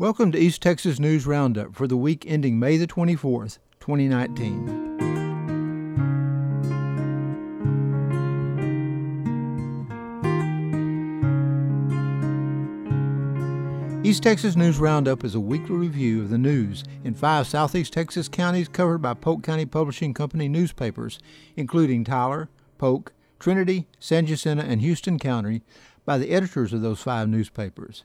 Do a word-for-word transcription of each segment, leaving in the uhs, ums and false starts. Welcome to East Texas News Roundup for the week ending May the twenty-fourth, twenty nineteen. East Texas News Roundup is a weekly review of the news in five Southeast Texas counties covered by Polk County Publishing Company newspapers, including Tyler, Polk, Trinity, San Jacinto, and Houston County, by the editors of those five newspapers.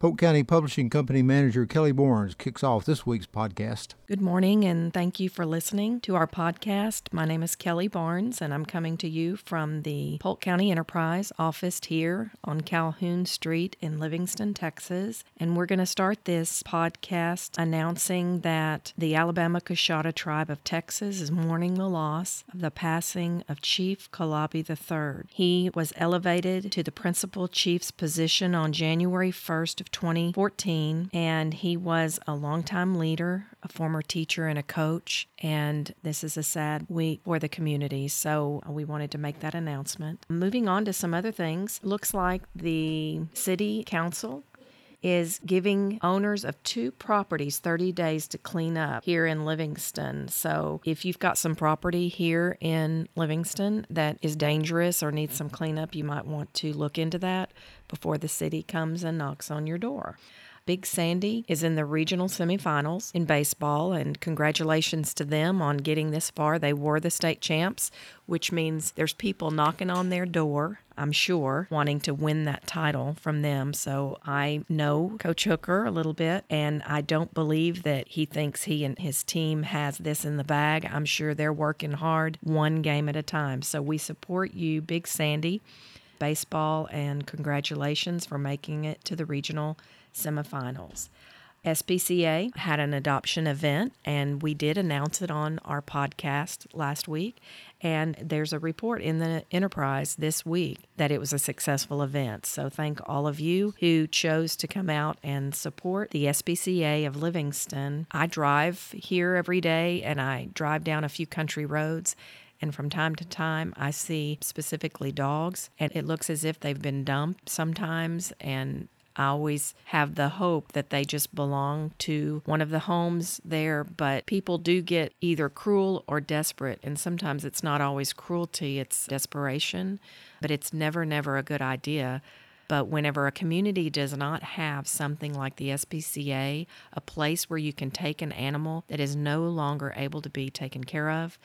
Polk County Publishing Company manager Kelly Borns kicks off this week's podcast. Good morning, and thank you for listening to our podcast. My name is Kelly Borns, and I'm coming to you from the Polk County Enterprise office here on Calhoun Street in Livingston, Texas. And we're going to start this podcast announcing that the Alabama-Coushatta Tribe of Texas is mourning the loss of the passing of Chief Kalabi the third. He was elevated to the principal chief's position on January first of twenty fourteen, and he was a longtime leader, a former teacher and a coach, and this is a sad week for the community, so we wanted to make that announcement. Moving on to some other things, looks like the city council is giving owners of two properties thirty days to clean up here in Livingston. So if you've got some property here in Livingston that is dangerous or needs some cleanup, you might want to look into that before the city comes and knocks on your door. Big Sandy is in the regional semifinals in baseball, and congratulations to them on getting this far. They were the state champs, which means there's people knocking on their door, I'm sure, wanting to win that title from them. So I know Coach Hooker a little bit, and I don't believe that he thinks he and his team has this in the bag. I'm sure they're working hard one game at a time. So we support you, Big Sandy, baseball, and congratulations for making it to the regional semifinals. S P C A had an adoption event, and we did announce it on our podcast last week, and there's a report in the Enterprise this week that it was a successful event. So thank all of you who chose to come out and support the S P C A of Livingston. I drive here every day, and I drive down a few country roads, and from time to time, I see specifically dogs, and it looks as if they've been dumped sometimes, and I always have the hope that they just belong to one of the homes there, but people do get either cruel or desperate, and sometimes it's not always cruelty, it's desperation, but it's never, never a good idea. But whenever a community does not have something like the S P C A, a place where you can take an animal that is no longer able to be taken care of,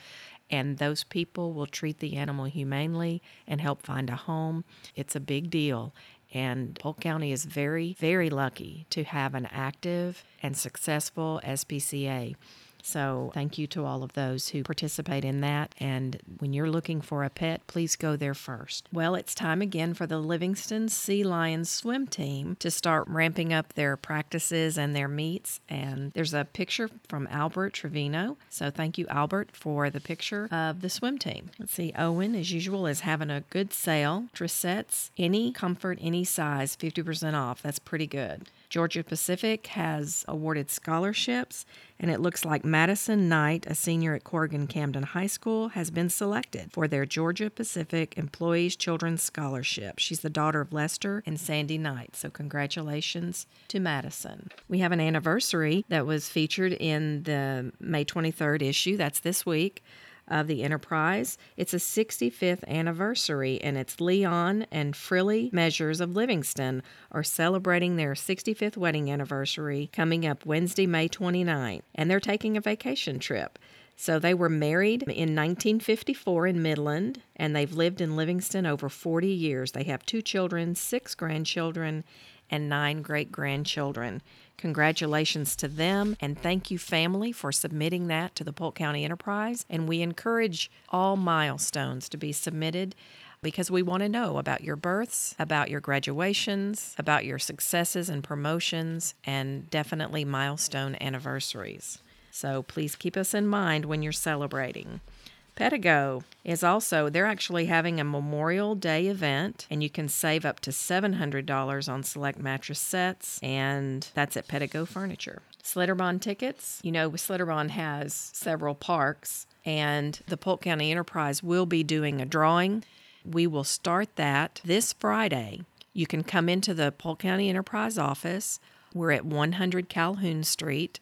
and those people will treat the animal humanely and help find a home, it's a big deal. And Polk County is very, very lucky to have an active and successful S P C A. So thank you to all of those who participate in that. And when you're looking for a pet, please go there first. Well, it's time again for the Livingston Sea Lions swim team to start ramping up their practices and their meets. And there's a picture from Albert Trevino. So thank you, Albert, for the picture of the swim team. Let's see, Owen, as usual, is having a good sale. Dressettes, any comfort, any size, fifty percent off. That's pretty good. Georgia Pacific has awarded scholarships, and it looks like Madison Knight, a senior at Corrigan Camden High School, has been selected for their Georgia Pacific Employees Children's Scholarship. She's the daughter of Lester and Sandy Knight, so congratulations to Madison. We have an anniversary that was featured in the May twenty-third issue, that's this week, of the Enterprise. It's a sixty-fifth anniversary, and it's Leon and Frilly Measures of Livingston are celebrating their sixty-fifth wedding anniversary coming up Wednesday, May twenty-ninth, and they're taking a vacation trip. So they were married in nineteen fifty-four in Midland, and they've lived in Livingston over forty years. They have two children, six grandchildren, and nine great-grandchildren. Congratulations to them, and thank you, family, for submitting that to the Polk County Enterprise. And we encourage all milestones to be submitted because we want to know about your births, about your graduations, about your successes and promotions, and definitely milestone anniversaries. So please keep us in mind when you're celebrating. Pedigo is also, they're actually having a Memorial Day event, and you can save up to seven hundred dollars on select mattress sets, and that's at Pedigo Furniture. Schlitterbahn tickets, you know, Schlitterbahn has several parks, and the Polk County Enterprise will be doing a drawing. We will start that this Friday. You can come into the Polk County Enterprise office We're at one hundred Calhoun Street,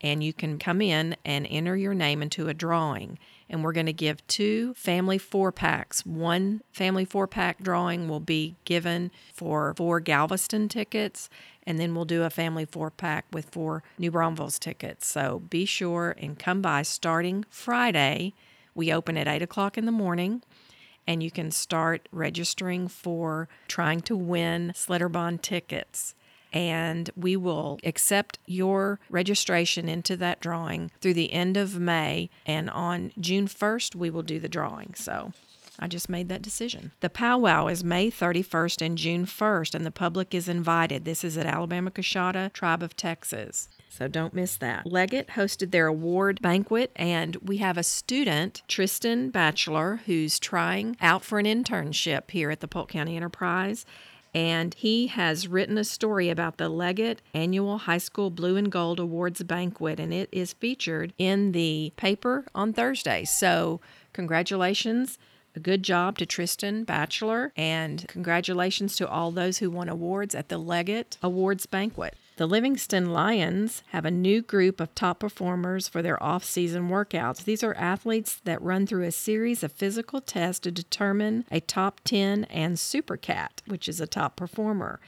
and you can come in and enter your name into a drawing. And we're going to give two family four-packs. One family four-pack drawing will be given for four Galveston tickets, and then we'll do a family four-pack with four New Braunfels tickets. So be sure and come by starting Friday. We open at eight o'clock in the morning, and you can start registering for trying to win Schlitterbahn tickets. And we will accept your registration into that drawing through the end of May. And on June first, we will do the drawing. So I just made that decision. The powwow is May thirty-first and June first, and the public is invited. This is at Alabama-Coushatta Tribe of Texas. So don't miss that. Leggett hosted their award banquet, and we have a student, Tristan Batchelor, who's trying out for an internship here at the Polk County Enterprise. And he has written a story about the Leggett Annual High School Blue and Gold Awards Banquet, and it is featured in the paper on Thursday. So congratulations. A good job to Tristan Batchelor, and congratulations to all those who won awards at the Leggett Awards Banquet. The Livingston Lions have a new group of top performers for their off-season workouts. These are athletes that run through a series of physical tests to determine a top ten and Supercat, which is a top performer.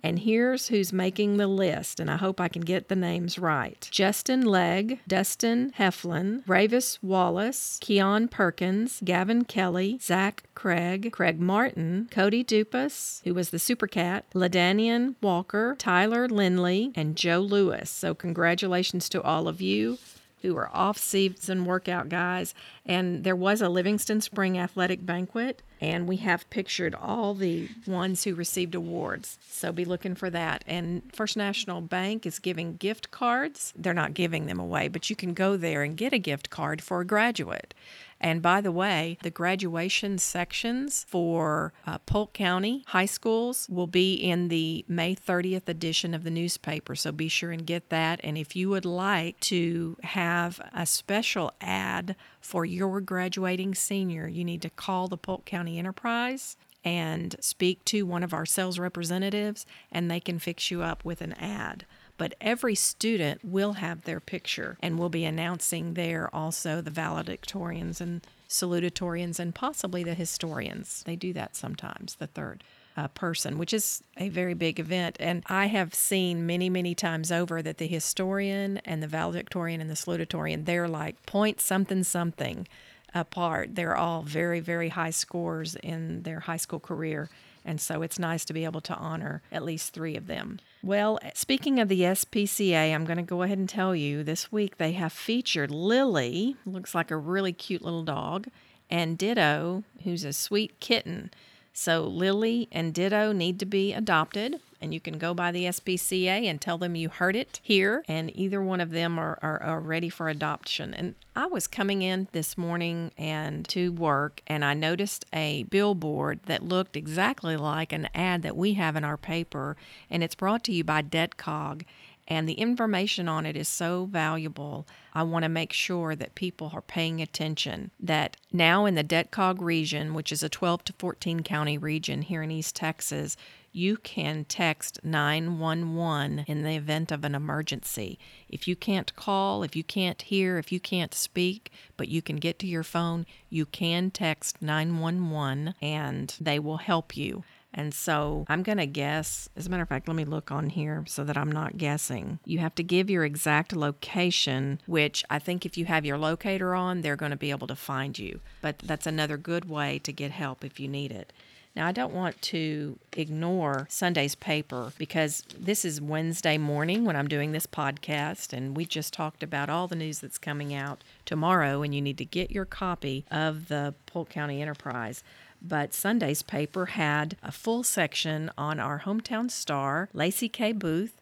And here's who's making the list, and I hope I can get the names right. Justin Legg, Dustin Heflin, Ravis Wallace, Keon Perkins, Gavin Kelly, Zach Craig, Craig Martin, Cody Dupas, who was the Supercat, LaDanian Walker, Tyler Lindley, and Joe Lewis. So congratulations to all of you who are off-season workout guys. And there was a Livingston Spring Athletic Banquet, and we have pictured all the ones who received awards. So be looking for that. And First National Bank is giving gift cards. They're not giving them away, but you can go there and get a gift card for a graduate. And by the way, the graduation sections for uh, Polk County high schools will be in the May thirtieth edition of the newspaper. So be sure and get that. And if you would like to have a special ad for your graduating senior, you need to call the Polk County Enterprise and speak to one of our sales representatives, and they can fix you up with an ad. But every student will have their picture, and we'll be announcing there also the valedictorians and salutatorians and possibly the historians. They do that sometimes, the third uh, person, which is a very big event. And I have seen many, many times over that the historian and the valedictorian and the salutatorian, they're like point something something apart. They're all very, very high scores in their high school career. And so it's nice to be able to honor at least three of them. Well, speaking of the S P C A, I'm going to go ahead and tell you this week they have featured Lily, looks like a really cute little dog, and Ditto, who's a sweet kitten. So Lily and Ditto need to be adopted, and you can go by the S P C A and tell them you heard it here, and either one of them are, are, are ready for adoption. And I was coming in this morning and to work, and I noticed a billboard that looked exactly like an ad that we have in our paper, and it's brought to you by DETCOG, and the information on it is so valuable. I want to make sure that people are paying attention that now in the DETCOG region, which is a twelve to fourteen county region here in East Texas, you can text nine one one in the event of an emergency. If you can't call, if you can't hear, if you can't speak, but you can get to your phone, you can text nine one one and they will help you. And so I'm going to guess, as a matter of fact, let me look on here so that I'm not guessing. You have to give your exact location, which I think if you have your locator on, they're going to be able to find you. But that's another good way to get help if you need it. Now, I don't want to ignore Sunday's paper because this is Wednesday morning when I'm doing this podcast, and we just talked about all the news that's coming out tomorrow, and you need to get your copy of the Polk County Enterprise. But Sunday's paper had a full section on our hometown star, Lacey K. Booth,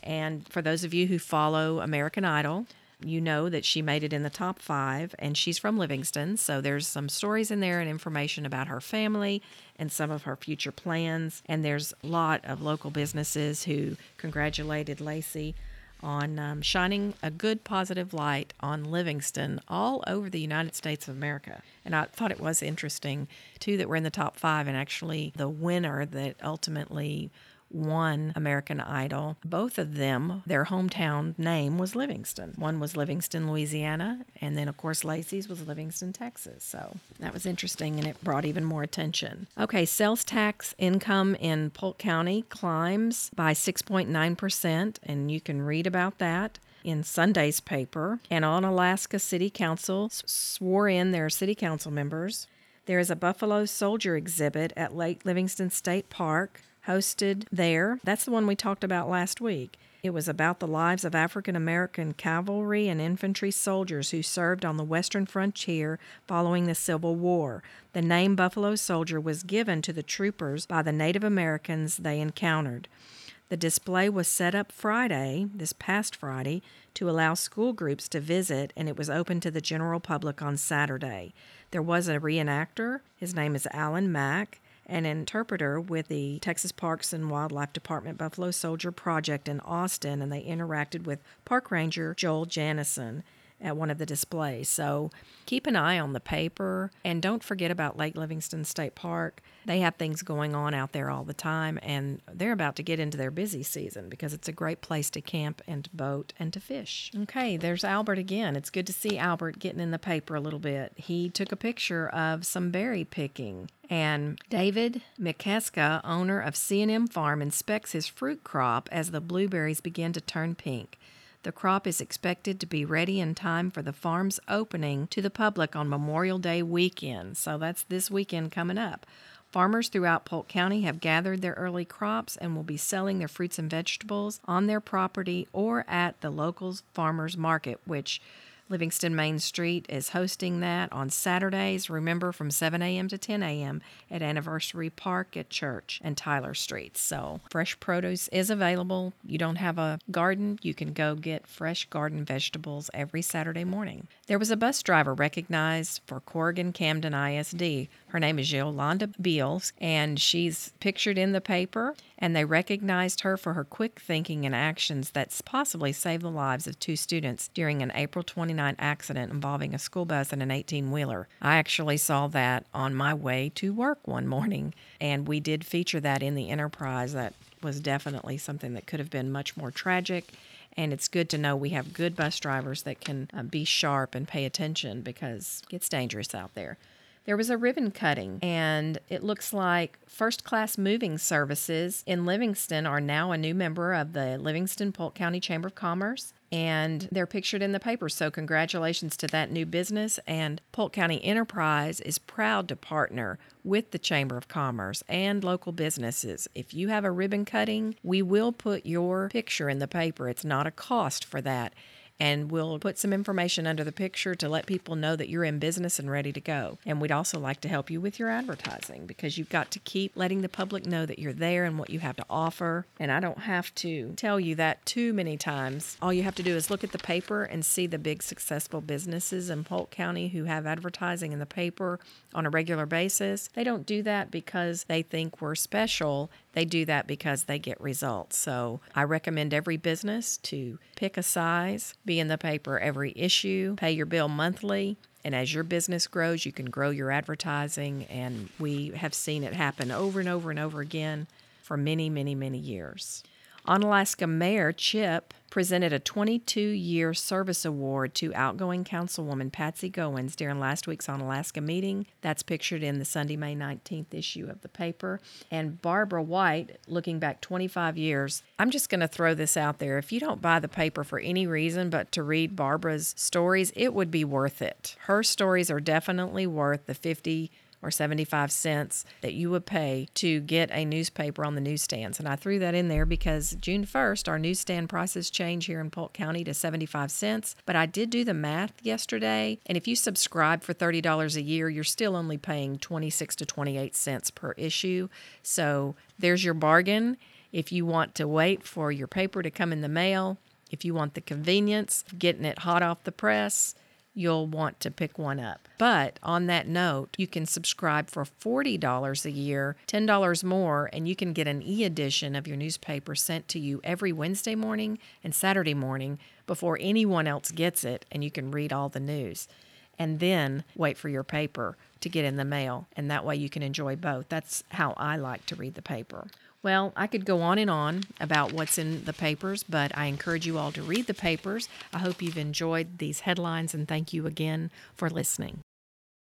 and for those of you who follow American Idol, you know that she made it in the top five, and she's from Livingston, so there's some stories in there and information about her family and some of her future plans, and there's a lot of local businesses who congratulated Lacey on um, shining a good positive light on Livingston all over the United States of America. And I thought it was interesting, too, that we're in the top five, and actually the winner that ultimately won American Idol. Both of them, their hometown name was Livingston. One was Livingston, Louisiana, and then, of course, Lacey's was Livingston, Texas. So that was interesting, and it brought even more attention. Okay, sales tax income in Polk County climbs by six point nine percent, and you can read about that in Sunday's paper. And on Alaska City Council swore in their city council members. There is a Buffalo Soldier exhibit at Lake Livingston State Park hosted there. That's the one we talked about last week. It was about the lives of African-American cavalry and infantry soldiers who served on the western frontier following the Civil War. The name Buffalo Soldier was given to the troopers by the Native Americans they encountered. The display was set up Friday, this past Friday, to allow school groups to visit, and it was open to the general public on Saturday. There was a reenactor. His name is Alan Mack, an interpreter with the Texas Parks and Wildlife Department Buffalo Soldier Project in Austin, and they interacted with park ranger Joel Janison at one of the displays. So keep an eye on the paper, and don't forget about Lake Livingston State Park. They have things going on out there all the time, and they're about to get into their busy season because it's a great place to camp and to boat and to fish. Okay, there's Albert again. It's good to see Albert getting in the paper a little bit. He took a picture of some berry picking, and David McKeska, owner of C and M Farm, inspects his fruit crop as the blueberries begin to turn pink. The crop is expected to be ready in time for the farm's opening to the public on Memorial Day weekend. So that's this weekend coming up. Farmers throughout Polk County have gathered their early crops and will be selling their fruits and vegetables on their property or at the local farmers market, which Livingston Main Street is hosting that on Saturdays, remember, from seven a.m. to ten a.m. at Anniversary Park at Church and Tyler Streets. So fresh produce is available. You don't have a garden, you can go get fresh garden vegetables every Saturday morning. There was a bus driver recognized for Corrigan Camden I S D. Her name is Yolanda Beals, and she's pictured in the paper, and they recognized her for her quick thinking and actions that possibly saved the lives of two students during an April twenty-ninth accident involving a school bus and an eighteen-wheeler. I actually saw that on my way to work one morning, and we did feature that in the Enterprise. That was definitely something that could have been much more tragic. And it's good to know we have good bus drivers that can uh, be sharp and pay attention, because it gets dangerous out there. There was a ribbon cutting, and it looks like First Class Moving Services in Livingston are now a new member of the Livingston Polk County Chamber of Commerce, and they're pictured in the paper. So congratulations to that new business, and Polk County Enterprise is proud to partner with the Chamber of Commerce and local businesses. If you have a ribbon cutting, we will put your picture in the paper. It's not a cost for that. And we'll put some information under the picture to let people know that you're in business and ready to go. And we'd also like to help you with your advertising, because you've got to keep letting the public know that you're there and what you have to offer. And I don't have to tell you that too many times. All you have to do is look at the paper and see the big successful businesses in Polk County who have advertising in the paper on a regular basis. They don't do that because they think we're special. They do that because they get results. So I recommend every business to pick a size, be in the paper every issue, pay your bill monthly, and as your business grows, you can grow your advertising, and we have seen it happen over and over and over again for many, many, many years. Onalaska Mayor Chip presented a twenty-two-year service award to outgoing Councilwoman Patsy Goins during last week's Onalaska meeting. That's pictured in the Sunday, May nineteenth issue of the paper. And Barbara White, looking back twenty-five years, I'm just going to throw this out there. If you don't buy the paper for any reason but to read Barbara's stories, it would be worth it. Her stories are definitely worth the fifty or seventy-five cents that you would pay to get a newspaper on the newsstands. And I threw that in there because June first, our newsstand prices change here in Polk County to seventy-five cents. But I did do the math yesterday, and if you subscribe for thirty dollars a year, you're still only paying twenty-six to twenty-eight cents per issue. So there's your bargain. If you want to wait for your paper to come in the mail, if you want the convenience of getting it hot off the press, you'll want to pick one up. But on that note, you can subscribe for forty dollars a year, ten dollars more, and you can get an e-edition of your newspaper sent to you every Wednesday morning and Saturday morning before anyone else gets it, and you can read all the news. And then wait for your paper to get in the mail, and that way you can enjoy both. That's how I like to read the paper. Well, I could go on and on about what's in the papers, but I encourage you all to read the papers. I hope you've enjoyed these headlines, and thank you again for listening.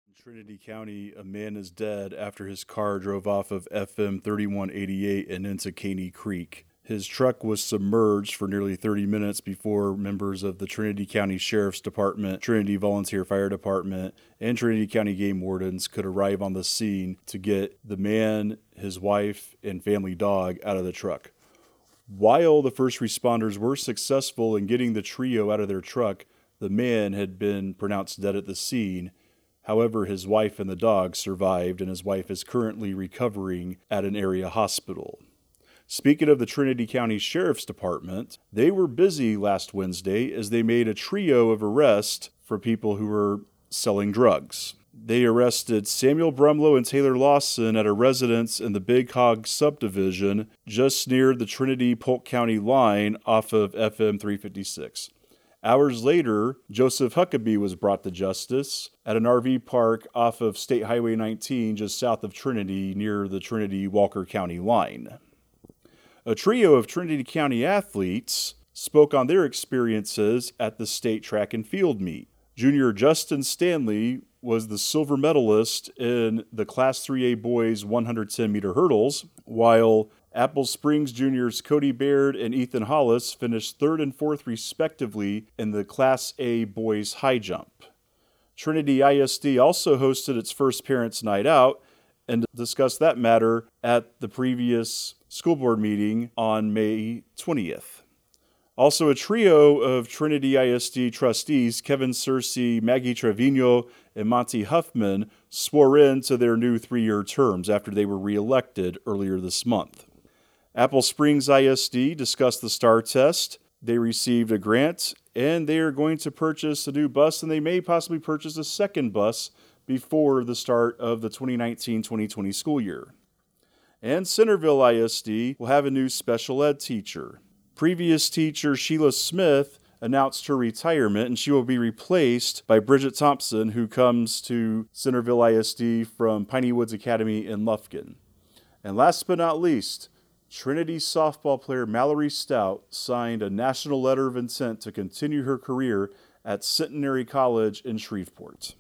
In Trinity County, a man is dead after his car drove off of F M thirty-one eighty-eight and into Caney Creek. His truck was submerged for nearly thirty minutes before members of the Trinity County Sheriff's Department, Trinity Volunteer Fire Department, and Trinity County Game Wardens could arrive on the scene to get the man, his wife, and family dog out of the truck. While the first responders were successful in getting the trio out of their truck, the man had been pronounced dead at the scene. However, his wife and the dog survived, and his wife is currently recovering at an area hospital. Speaking of the Trinity County Sheriff's Department, they were busy last Wednesday as they made a trio of arrests for people who were selling drugs. They arrested Samuel Brumlow and Taylor Lawson at a residence in the Big Hog subdivision just near the Trinity-Polk County line off of F M three fifty-six. Hours later, Joseph Huckabee was brought to justice at an R V park off of State Highway nineteen just south of Trinity near the Trinity-Walker County line. A trio of Trinity County athletes spoke on their experiences at the state track and field meet. Junior Justin Stanley was the silver medalist in the Class three A boys one hundred ten meter hurdles, while Apple Springs Juniors Cody Baird and Ethan Hollis finished third and fourth respectively in the Class A boys high jump. Trinity I S D also hosted its first Parents' Night Out and discussed that matter at the previous school board meeting on May twentieth. Also, a trio of Trinity I S D trustees, Kevin Searcy, Maggie Trevino, and Monty Huffman, swore in to their new three-year terms after they were reelected earlier this month. Apple Springs I S D discussed the STAR test. They received a grant, and they are going to purchase a new bus, and they may possibly purchase a second bus before the start of the twenty nineteen twenty twenty school year. And Centerville I S D will have a new special ed teacher. Previous teacher Sheila Smith announced her retirement, and she will be replaced by Bridget Thompson, who comes to Centerville I S D from Piney Woods Academy in Lufkin. And last but not least, Trinity softball player Mallory Stout signed a national letter of intent to continue her career at Centenary College in Shreveport.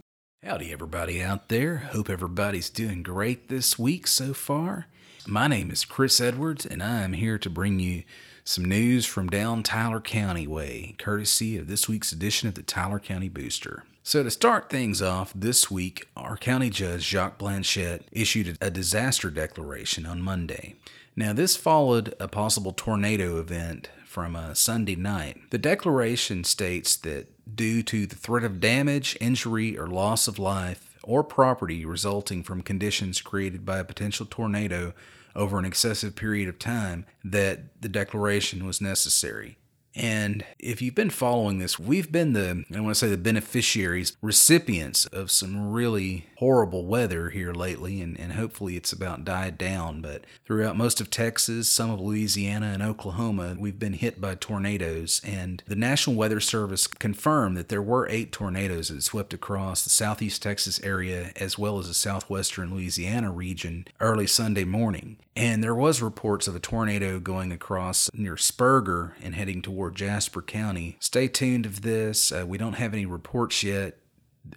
Howdy everybody out there. Hope everybody's doing great this week so far. My name is Chris Edwards, and I am here to bring you some news from down Tyler County way, courtesy of this week's edition of the Tyler County Booster. So to start things off this week, our county judge, Jacques Blanchette, issued a disaster declaration on Monday. Now, this followed a possible tornado event from uh, Sunday night. The declaration states that due to the threat of damage, injury, or loss of life, or property resulting from conditions created by a potential tornado over an excessive period of time, that the declaration was necessary. And if you've been following this, we've been the, I want to say the beneficiaries, recipients of some really horrible weather here lately, and, and hopefully it's about died down. But throughout most of Texas, some of Louisiana and Oklahoma, we've been hit by tornadoes. And the National Weather Service confirmed that there were eight tornadoes that swept across the southeast Texas area, as well as the southwestern Louisiana region early Sunday morning. And there was reports of a tornado going across near Sperger and heading toward Jasper County. Stay tuned of this. Uh, we don't have any reports yet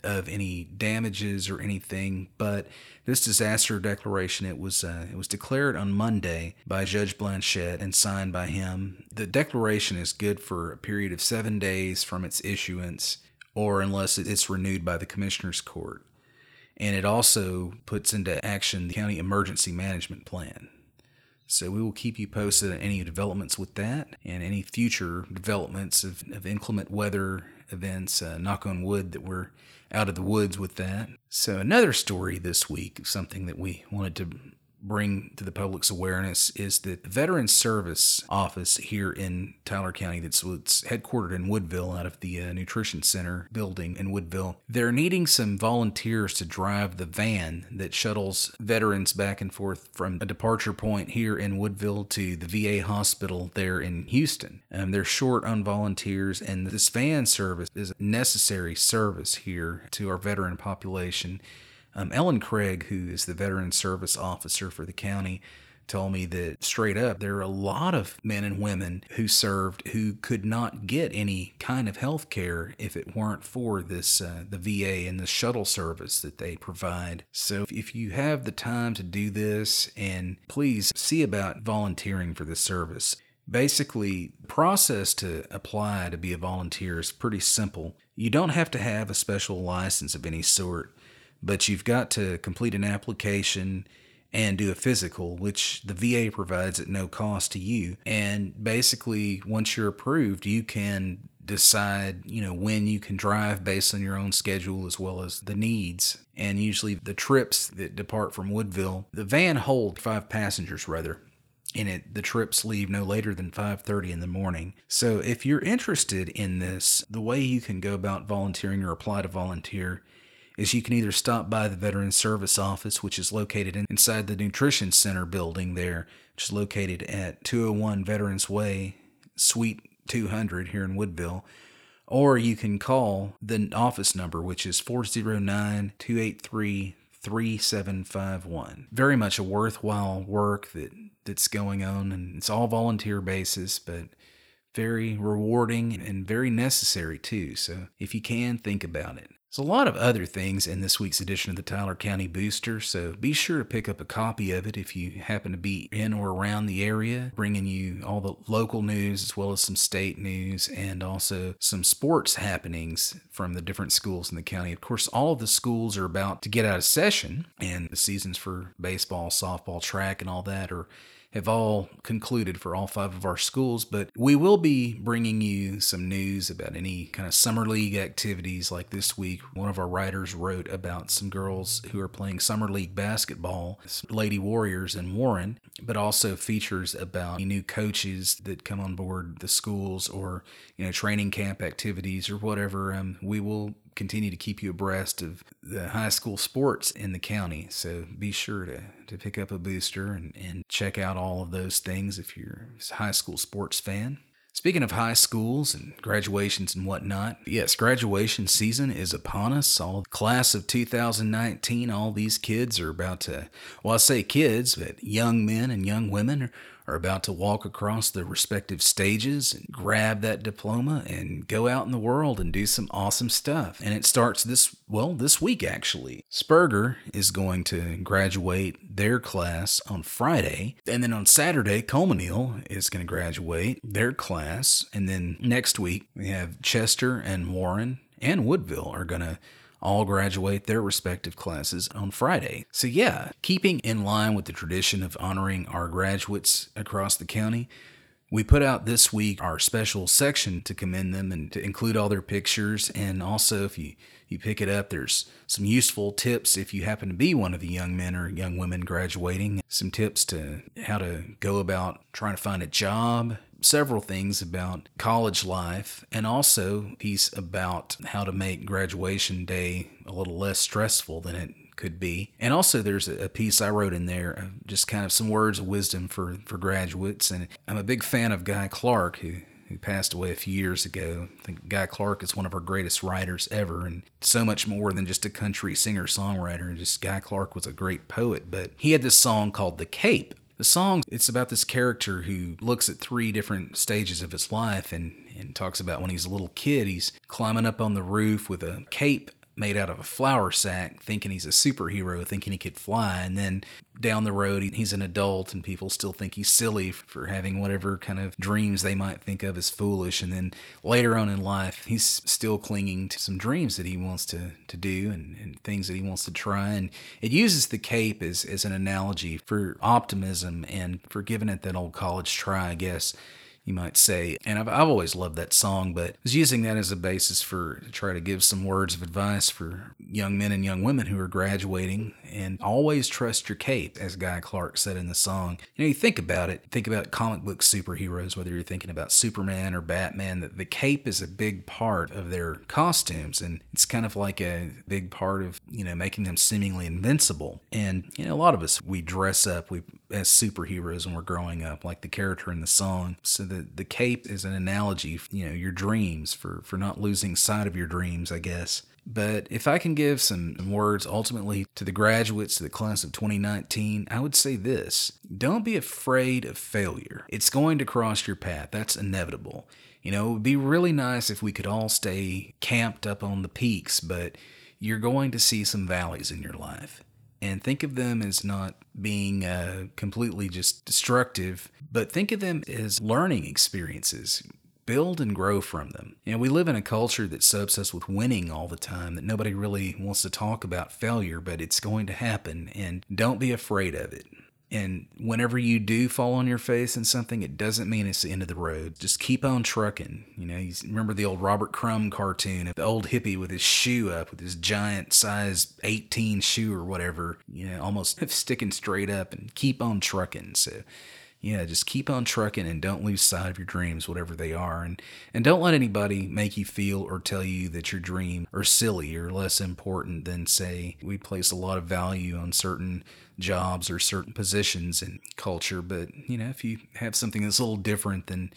of any damages or anything, but this disaster declaration, it was uh, it was declared on Monday by Judge Blanchette and signed by him. The declaration is good for a period of seven days from its issuance, or unless it's renewed by the Commissioner's Court. And it also puts into action the County Emergency Management Plan. So we will keep you posted on any developments with that and any future developments of, of inclement weather events, uh, knock on wood that we're out of the woods with that. So another story this week, something that we wanted to bring to the public's awareness, is that the Veterans Service Office here in Tyler County, that's headquartered in Woodville out of the uh, Nutrition Center building in Woodville, they're needing some volunteers to drive the van that shuttles veterans back and forth from a departure point here in Woodville to the V A hospital there in Houston. Um, they're short on volunteers, and this van service is a necessary service here to our veteran population. Um, Ellen Craig, who is the Veteran Service Officer for the county, told me that straight up, there are a lot of men and women who served who could not get any kind of health care if it weren't for this, uh, the V A and the shuttle service that they provide. So if you have the time to do this, and please see about volunteering for this service. Basically, the process to apply to be a volunteer is pretty simple. You don't have to have a special license of any sort, but you've got to complete an application and do a physical, which the V A provides at no cost to you. And basically, once you're approved, you can decide, you know, when you can drive based on your own schedule as well as the needs. And usually the trips that depart from Woodville, the van holds five passengers, rather. In it, the trips leave no later than five thirty in the morning. So if you're interested in this, the way you can go about volunteering or apply to volunteer is you can either stop by the Veterans Service Office, which is located in, inside the Nutrition Center building there, which is located at two oh one Veterans Way, Suite two hundred here in Woodville, or you can call the office number, which is four oh nine, two eight three, three seven five one. Very much a worthwhile work that that's going on, and it's all volunteer basis, but very rewarding and very necessary too. So if you can, think about it. There's a lot of other things in this week's edition of the Tyler County Booster, so be sure to pick up a copy of it if you happen to be in or around the area, bringing you all the local news as well as some state news and also some sports happenings from the different schools in the county. Of course, all of the schools are about to get out of session, and the seasons for baseball, softball, track, and all that are have all concluded for all five of our schools, but we will be bringing you some news about any kind of summer league activities. Like this week, one of our writers wrote about some girls who are playing summer league basketball, Lady Warriors in Warren, but also features about new coaches that come on board the schools, or, you know, training camp activities or whatever. Um, we will continue to keep you abreast of the high school sports in the county. So be sure to, to pick up a booster and, and check out all of those things if you're a high school sports fan. Speaking of high schools and graduations and whatnot, yes, graduation season is upon us. All class of two thousand nineteen, all these kids are about to, well, I say kids, but young men and young women are, are about to walk across their respective stages and grab that diploma and go out in the world and do some awesome stuff. And it starts this, well, this week actually. Sperger is going to graduate their class on Friday. And then on Saturday, Colmeneal is going to graduate their class. And then next week, we have Chester and Warren and Woodville are going to all graduate their respective classes on Friday. So yeah, keeping in line with the tradition of honoring our graduates across the county, we put out this week our special section to commend them and to include all their pictures. And also, if you, you pick it up, there's some useful tips if you happen to be one of the young men or young women graduating. Some tips to how to go about trying to find a job, several things about college life, and also a piece about how to make graduation day a little less stressful than it could be. And also there's a piece I wrote in there of just kind of some words of wisdom for, for graduates. And I'm a big fan of Guy Clark, who, who passed away a few years ago. I think Guy Clark is one of our greatest writers ever, and so much more than just a country singer-songwriter. And just Guy Clark was a great poet, but he had this song called The Cape. The song, it's about this character who looks at three different stages of his life and, and talks about when he's a little kid, he's climbing up on the roof with a cape made out of a flour sack, thinking he's a superhero, thinking he could fly. And then down the road, he's an adult and people still think he's silly for having whatever kind of dreams they might think of as foolish. And then later on in life, he's still clinging to some dreams that he wants to, to do and, and things that he wants to try. And it uses the cape as, as an analogy for optimism and for giving it that old college try, I guess you might say. And I've, I've always loved that song, but I was using that as a basis for to try to give some words of advice for young men and young women who are graduating. And always trust your cape, as Guy Clark said in the song. You know, you think about it, think about comic book superheroes, whether you're thinking about Superman or Batman, that the cape is a big part of their costumes. And it's kind of like a big part of, you know, making them seemingly invincible. And, you know, a lot of us, we dress up we as superheroes when we're growing up, like the character in the song. So that The, the cape is an analogy, you know, your dreams, for, for not losing sight of your dreams, I guess. But if I can give some words ultimately to the graduates, to the class of twenty nineteen, I would say this. Don't be afraid of failure. It's going to cross your path. That's inevitable. You know, it would be really nice if we could all stay camped up on the peaks, but you're going to see some valleys in your life. And think of them as not being uh, completely just destructive, but think of them as learning experiences. Build and grow from them. And you know, we live in a culture that subs us with winning all the time, that nobody really wants to talk about failure, but it's going to happen, and don't be afraid of it. And whenever you do fall on your face in something, it doesn't mean it's the end of the road. Just keep on trucking. You know, you remember the old Robert Crumb cartoon, the old hippie with his shoe up, with his giant size eighteen shoe or whatever, you know, almost sticking straight up, and keep on trucking. So yeah, just keep on trucking and don't lose sight of your dreams, whatever they are. And, and don't let anybody make you feel or tell you that your dreams are silly or less important than, say, we place a lot of value on certain jobs or certain positions in culture. But, you know, if you have something that's a little different than,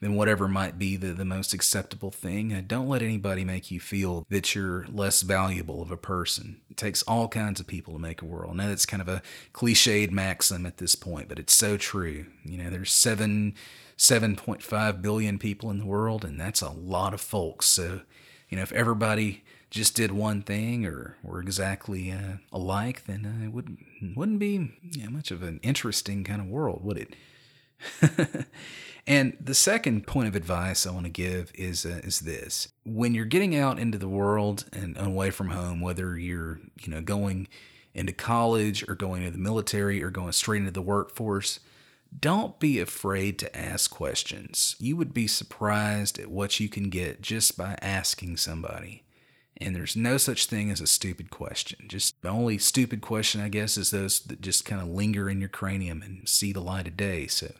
than whatever might be the, the most acceptable thing, don't let anybody make you feel that you're less valuable of a person. It takes all kinds of people to make a world. Now, that's kind of a cliched maxim at this point, but it's so true. You know, there's seven, seven point five billion people in the world, and that's a lot of folks. So, you know, if everybody just did one thing or were exactly uh, alike, then uh, it wouldn't, wouldn't be you know, much of an interesting kind of world, would it? And the second point of advice I want to give is uh, is this. When you're getting out into the world and away from home, whether you're you know going into college or going into the military or going straight into the workforce, don't be afraid to ask questions. You would be surprised at what you can get just by asking somebody. And there's no such thing as a stupid question. Just the only stupid question, I guess, is those that just kind of linger in your cranium and see the light of day. So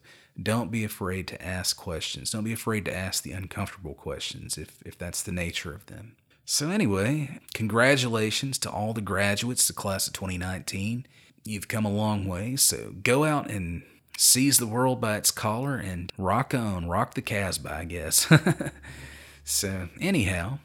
don't be afraid to ask questions. Don't be afraid to ask the uncomfortable questions if, if that's the nature of them. So anyway, congratulations to all the graduates, the class of twenty nineteen. You've come a long way, so go out and seize the world by its collar and rock on, rock the Casbah, I guess. So anyhow,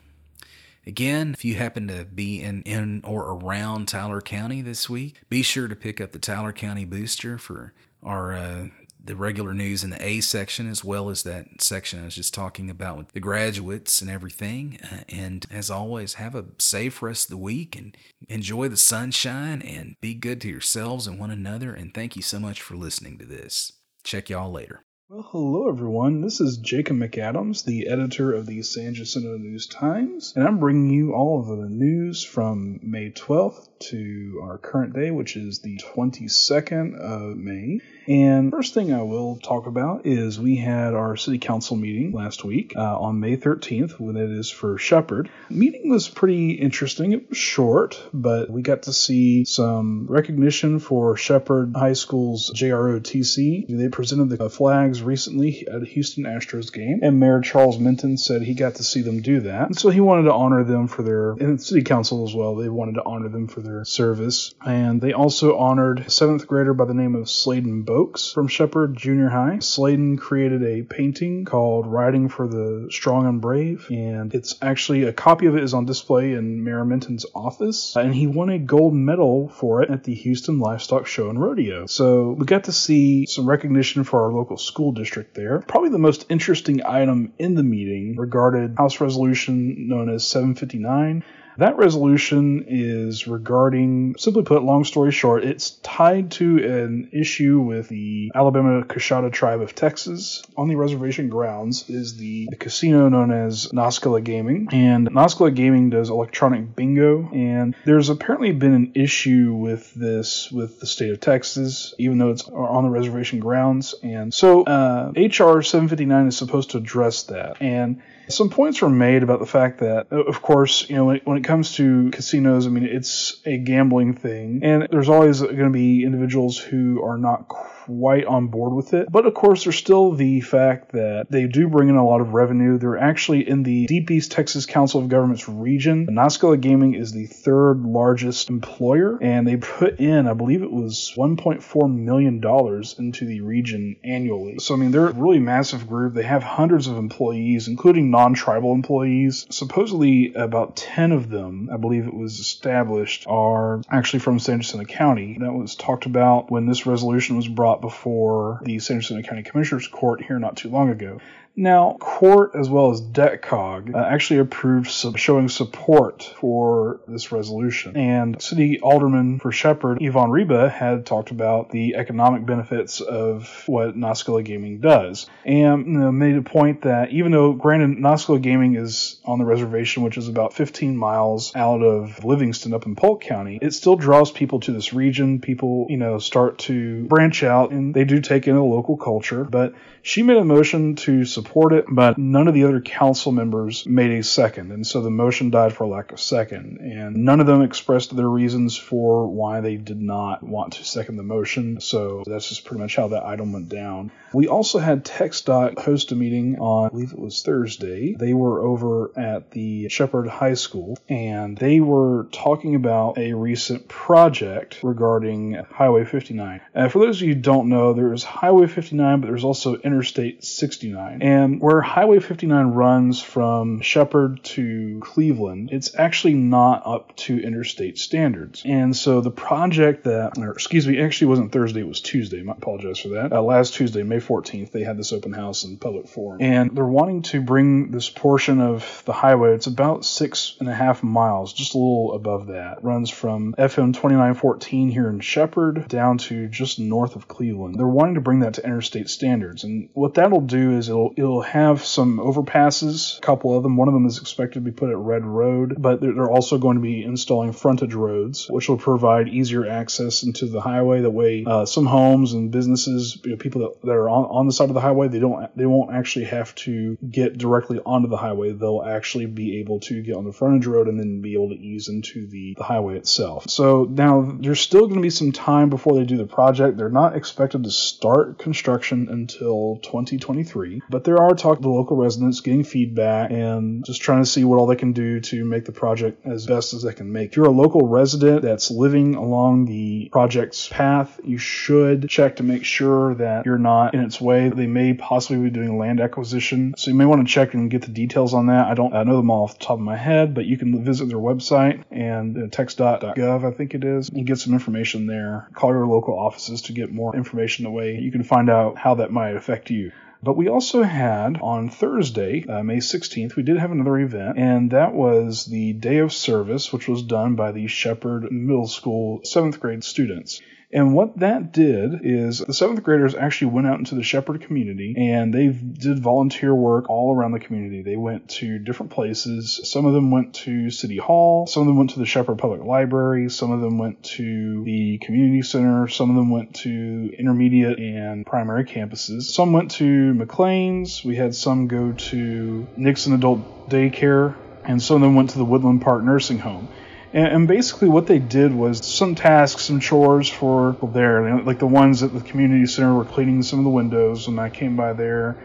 again, if you happen to be in, in or around Tyler County this week, be sure to pick up the Tyler County Booster for our uh, the regular news in the A section, as well as that section I was just talking about with the graduates and everything. Uh, and as always, have a safe rest of the week and enjoy the sunshine and be good to yourselves and one another. And thank you so much for listening to this. Check y'all later. Well, hello everyone, this is Jacob McAdams, the editor of the San Jacinto News-Times, and I'm bringing you all of the news from May twelfth to our current day, which is the twenty-second of May. And first thing I will talk about is we had our city council meeting last week uh, on May thirteenth, when it is for Shepherd. The meeting was pretty interesting. It was short, but we got to see some recognition for Shepherd High School's J R O T C. They presented the flags recently at a Houston Astros game, and Mayor Charles Minton said he got to see them do that. And so he wanted to honor them for their, and the city council as well, they wanted to honor them for their service. And they also honored a seventh grader by the name of Sladen Boakes from Shepherd Junior High. Sladen created a painting called Riding for the Strong and Brave, and it's actually, a copy of it is on display in Mayor Minton's office, and he won a gold medal for it at the Houston Livestock Show and Rodeo. So we got to see some recognition for our local school district there. Probably the most interesting item in the meeting regarded House Resolution known as seven fifty-nine. That resolution is regarding, simply put, long story short, it's tied to an issue with the Alabama-Coushatta Tribe of Texas. On the reservation grounds is the, the casino known as Naskila Gaming, and Naskila Gaming does electronic bingo, and there's apparently been an issue with this with the state of Texas, even though it's on the reservation grounds, and so uh, H R seven fifty-nine is supposed to address that, and some points were made about the fact that, of course, you know, when it, when it comes to casinos, I mean, it's a gambling thing, and there's always going to be individuals who are not quite quite on board with it. But of course, there's still the fact that they do bring in a lot of revenue. They're actually in the Deep East Texas Council of Governments region. Naskila Gaming is the third largest employer, and they put in, I believe it was one point four million dollars into the region annually. So, I mean, they're a really massive group. They have hundreds of employees, including non-tribal employees. Supposedly, about ten of them, I believe it was established, are actually from San Jacinto County. That was talked about when this resolution was brought before the San Jacinto County Commissioner's Court here not too long ago. Now, court as well as DETCOG uh, actually approved sub- showing support for this resolution. And City Alderman for Shepherd, Yvonne Reba, had talked about the economic benefits of what Naskila Gaming does. And you know, made a point that even though, granted, Naskila Gaming is on the reservation, which is about fifteen miles out of Livingston up in Polk County, it still draws people to this region. People, you know, start to branch out, and they do take in a local culture. But she made a motion to support support it, but none of the other council members made a second, and so the motion died for lack of second, and none of them expressed their reasons for why they did not want to second the motion. So that's just pretty much how that item went down. We also had TxDOT host a meeting on, I believe it was Thursday. They were over at the Shepherd High School, and they were talking about a recent project regarding Highway fifty-nine. Uh, for those of you who don't know, there's Highway fifty-nine, but there's also Interstate sixty-nine. And where Highway fifty-nine runs from Shepherd to Cleveland, it's actually not up to interstate standards. And so the project that, or excuse me, actually wasn't Thursday, it was Tuesday. I apologize for that. Uh, last Tuesday, May fourteenth, they had this open house in public forum. And they're wanting to bring this portion of the highway, it's about six and a half miles, just a little above that. It runs from F M twenty-nine fourteen here in Shepherd down to just north of Cleveland. They're wanting to bring that to interstate standards. And what that'll do is it'll It'll have some overpasses, a couple of them. One of them is expected to be put at Red Road, but they're also going to be installing frontage roads, which will provide easier access into the highway. That way, uh, some homes and businesses, you know, people that, that are on, on the side of the highway, they don't, they won't actually have to get directly onto the highway. They'll actually be able to get on the frontage road and then be able to ease into the, the highway itself. So now there's still going to be some time before they do the project. They're not expected to start construction until twenty twenty-three, but there are talk to local residents, getting feedback, and just trying to see what all they can do to make the project as best as they can make. If you're a local resident that's living along the project's path, you should check to make sure that you're not in its way. They may possibly be doing land acquisition, so you may want to check and get the details on that. I don't I know them all off the top of my head, but you can visit their website and uh, text dot gov, I think it is, and get some information there. Call your local offices to get more information that way you can find out how that might affect you. But we also had, on Thursday, uh, May sixteenth, we did have another event, and that was the Day of Service, which was done by the Shepherd Middle School seventh grade students. And what that did is the seventh graders actually went out into the Shepherd community, and they did volunteer work all around the community. They went to different places. Some of them went to City Hall. Some of them went to the Shepherd Public Library. Some of them went to the community center. Some of them went to intermediate and primary campuses. Some went to McLean's. We had some go to Nixon Adult Daycare, and some of them went to the Woodland Park Nursing Home. And basically what they did was some tasks, some chores for people there. Like the ones at the community center were cleaning some of the windows when I came by there.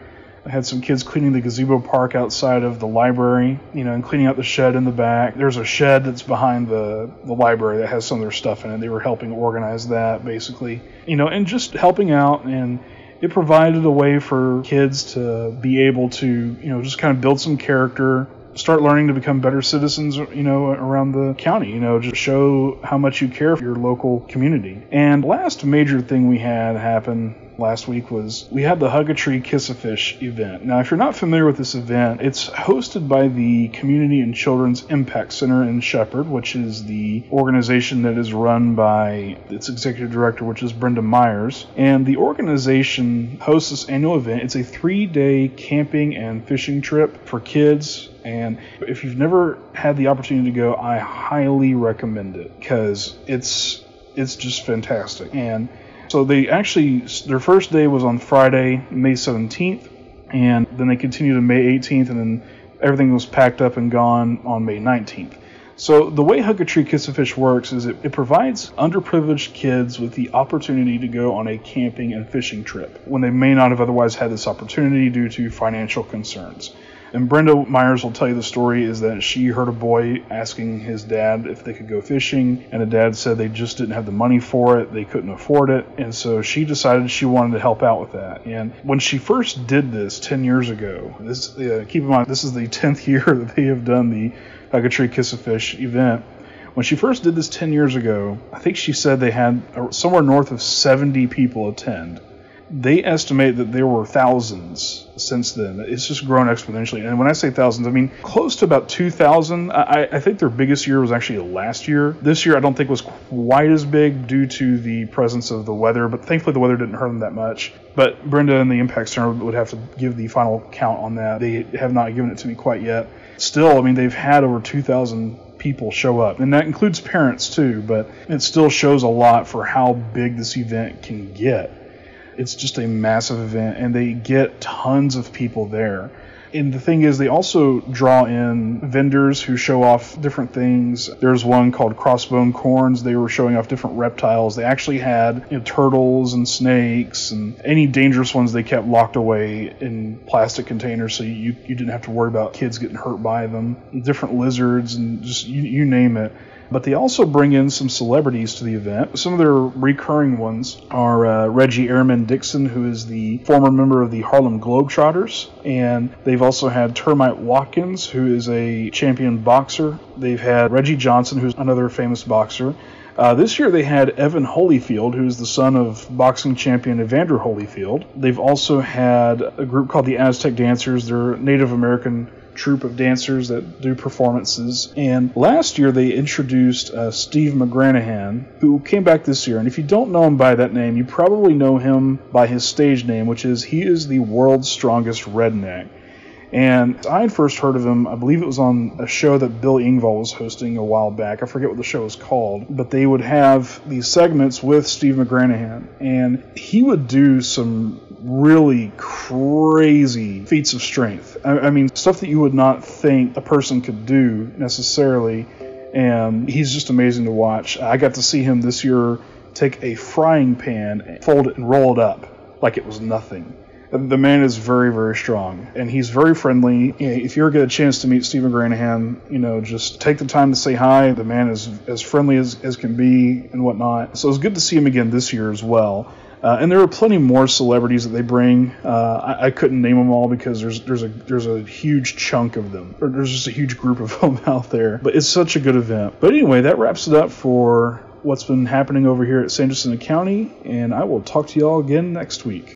I had some kids cleaning the gazebo park outside of the library, you know, and cleaning out the shed in the back. There's a shed that's behind the, the library that has some of their stuff in it. They were helping organize that, basically. You know, and just helping out, and it provided a way for kids to be able to, you know, just kind of build some character, start learning to become better citizens, you know, around the county, you know, just show how much you care for your local community. And last major thing we had happen last week was we had the Hug a Tree, Kiss a Fish event. Now, if you're not familiar with this event, it's hosted by the Community and Children's Impact Center in Shepherd, which is the organization that is run by its executive director, which is Brenda Myers. And the organization hosts this annual event. It's a three-day camping and fishing trip for kids. And if you've never had the opportunity to go, I highly recommend it because it's it's just fantastic. And so they actually, their first day was on Friday, May seventeenth, and then they continued on May eighteenth, and then everything was packed up and gone on May nineteenth. So the way Hug a Tree, Kiss a Fish works is it, it provides underprivileged kids with the opportunity to go on a camping and fishing trip when they may not have otherwise had this opportunity due to financial concerns. And Brenda Myers will tell you the story is that she heard a boy asking his dad if they could go fishing, and the dad said they just didn't have the money for it, they couldn't afford it, and so she decided she wanted to help out with that. And when she first did this ten years ago, this uh, keep in mind this is the tenth year that they have done the Hug a Tree, Kiss a Fish event. When she first did this ten years ago, I think she said they had somewhere north of seventy people attend. They estimate that there were thousands since then. It's just grown exponentially. And when I say thousands, I mean close to about two thousand. I, I think their biggest year was actually last year. This year I don't think was quite as big due to the presence of the weather, but thankfully the weather didn't hurt them that much. But Brenda and the Impact Center would have to give the final count on that. They have not given it to me quite yet. Still, I mean, they've had over two thousand people show up, and that includes parents too, but it still shows a lot for how big this event can get. It's just a massive event, and they get tons of people there. And the thing is, they also draw in vendors who show off different things. There's one called Crossbone Corns. They were showing off different reptiles. They actually had, you know, turtles and snakes, and any dangerous ones they kept locked away in plastic containers so you, you didn't have to worry about kids getting hurt by them. Different lizards and just you, you name it. But they also bring in some celebrities to the event. Some of their recurring ones are uh, Reggie Airman Dixon, who is the former member of the Harlem Globetrotters. And they've also had Termite Watkins, who is a champion boxer. They've had Reggie Johnson, who's another famous boxer. Uh, this year they had Evan Holyfield, who's the son of boxing champion Evander Holyfield. They've also had a group called the Aztec Dancers. They're Native American troupe of dancers that do performances. And last year they introduced uh, Steve McGranahan, who came back this year. And if you don't know him by that name, you probably know him by his stage name, which is he is the world's strongest redneck. And I had first heard of him, I believe it was on a show that Bill Engvall was hosting a while back. I forget what the show was called, but they would have these segments with Steve McGranahan, and he would do some really crazy feats of strength. I, I mean, stuff that you would not think a person could do necessarily, and he's just amazing to watch. I got to see him this year take a frying pan, fold it, and roll it up like it was nothing. The man is very, very strong, and he's very friendly. If you ever get a chance to meet Steve McGranahan, you know, just take the time to say hi. The man is as friendly as, as can be and whatnot. So it was good to see him again this year as well. Uh, and there are plenty more celebrities that they bring. Uh, I, I couldn't name them all because there's there's a there's a huge chunk of them. Or there's just a huge group of them out there. But it's such a good event. But anyway, that wraps it up for what's been happening over here at Sanderson County, and I will talk to y'all again next week.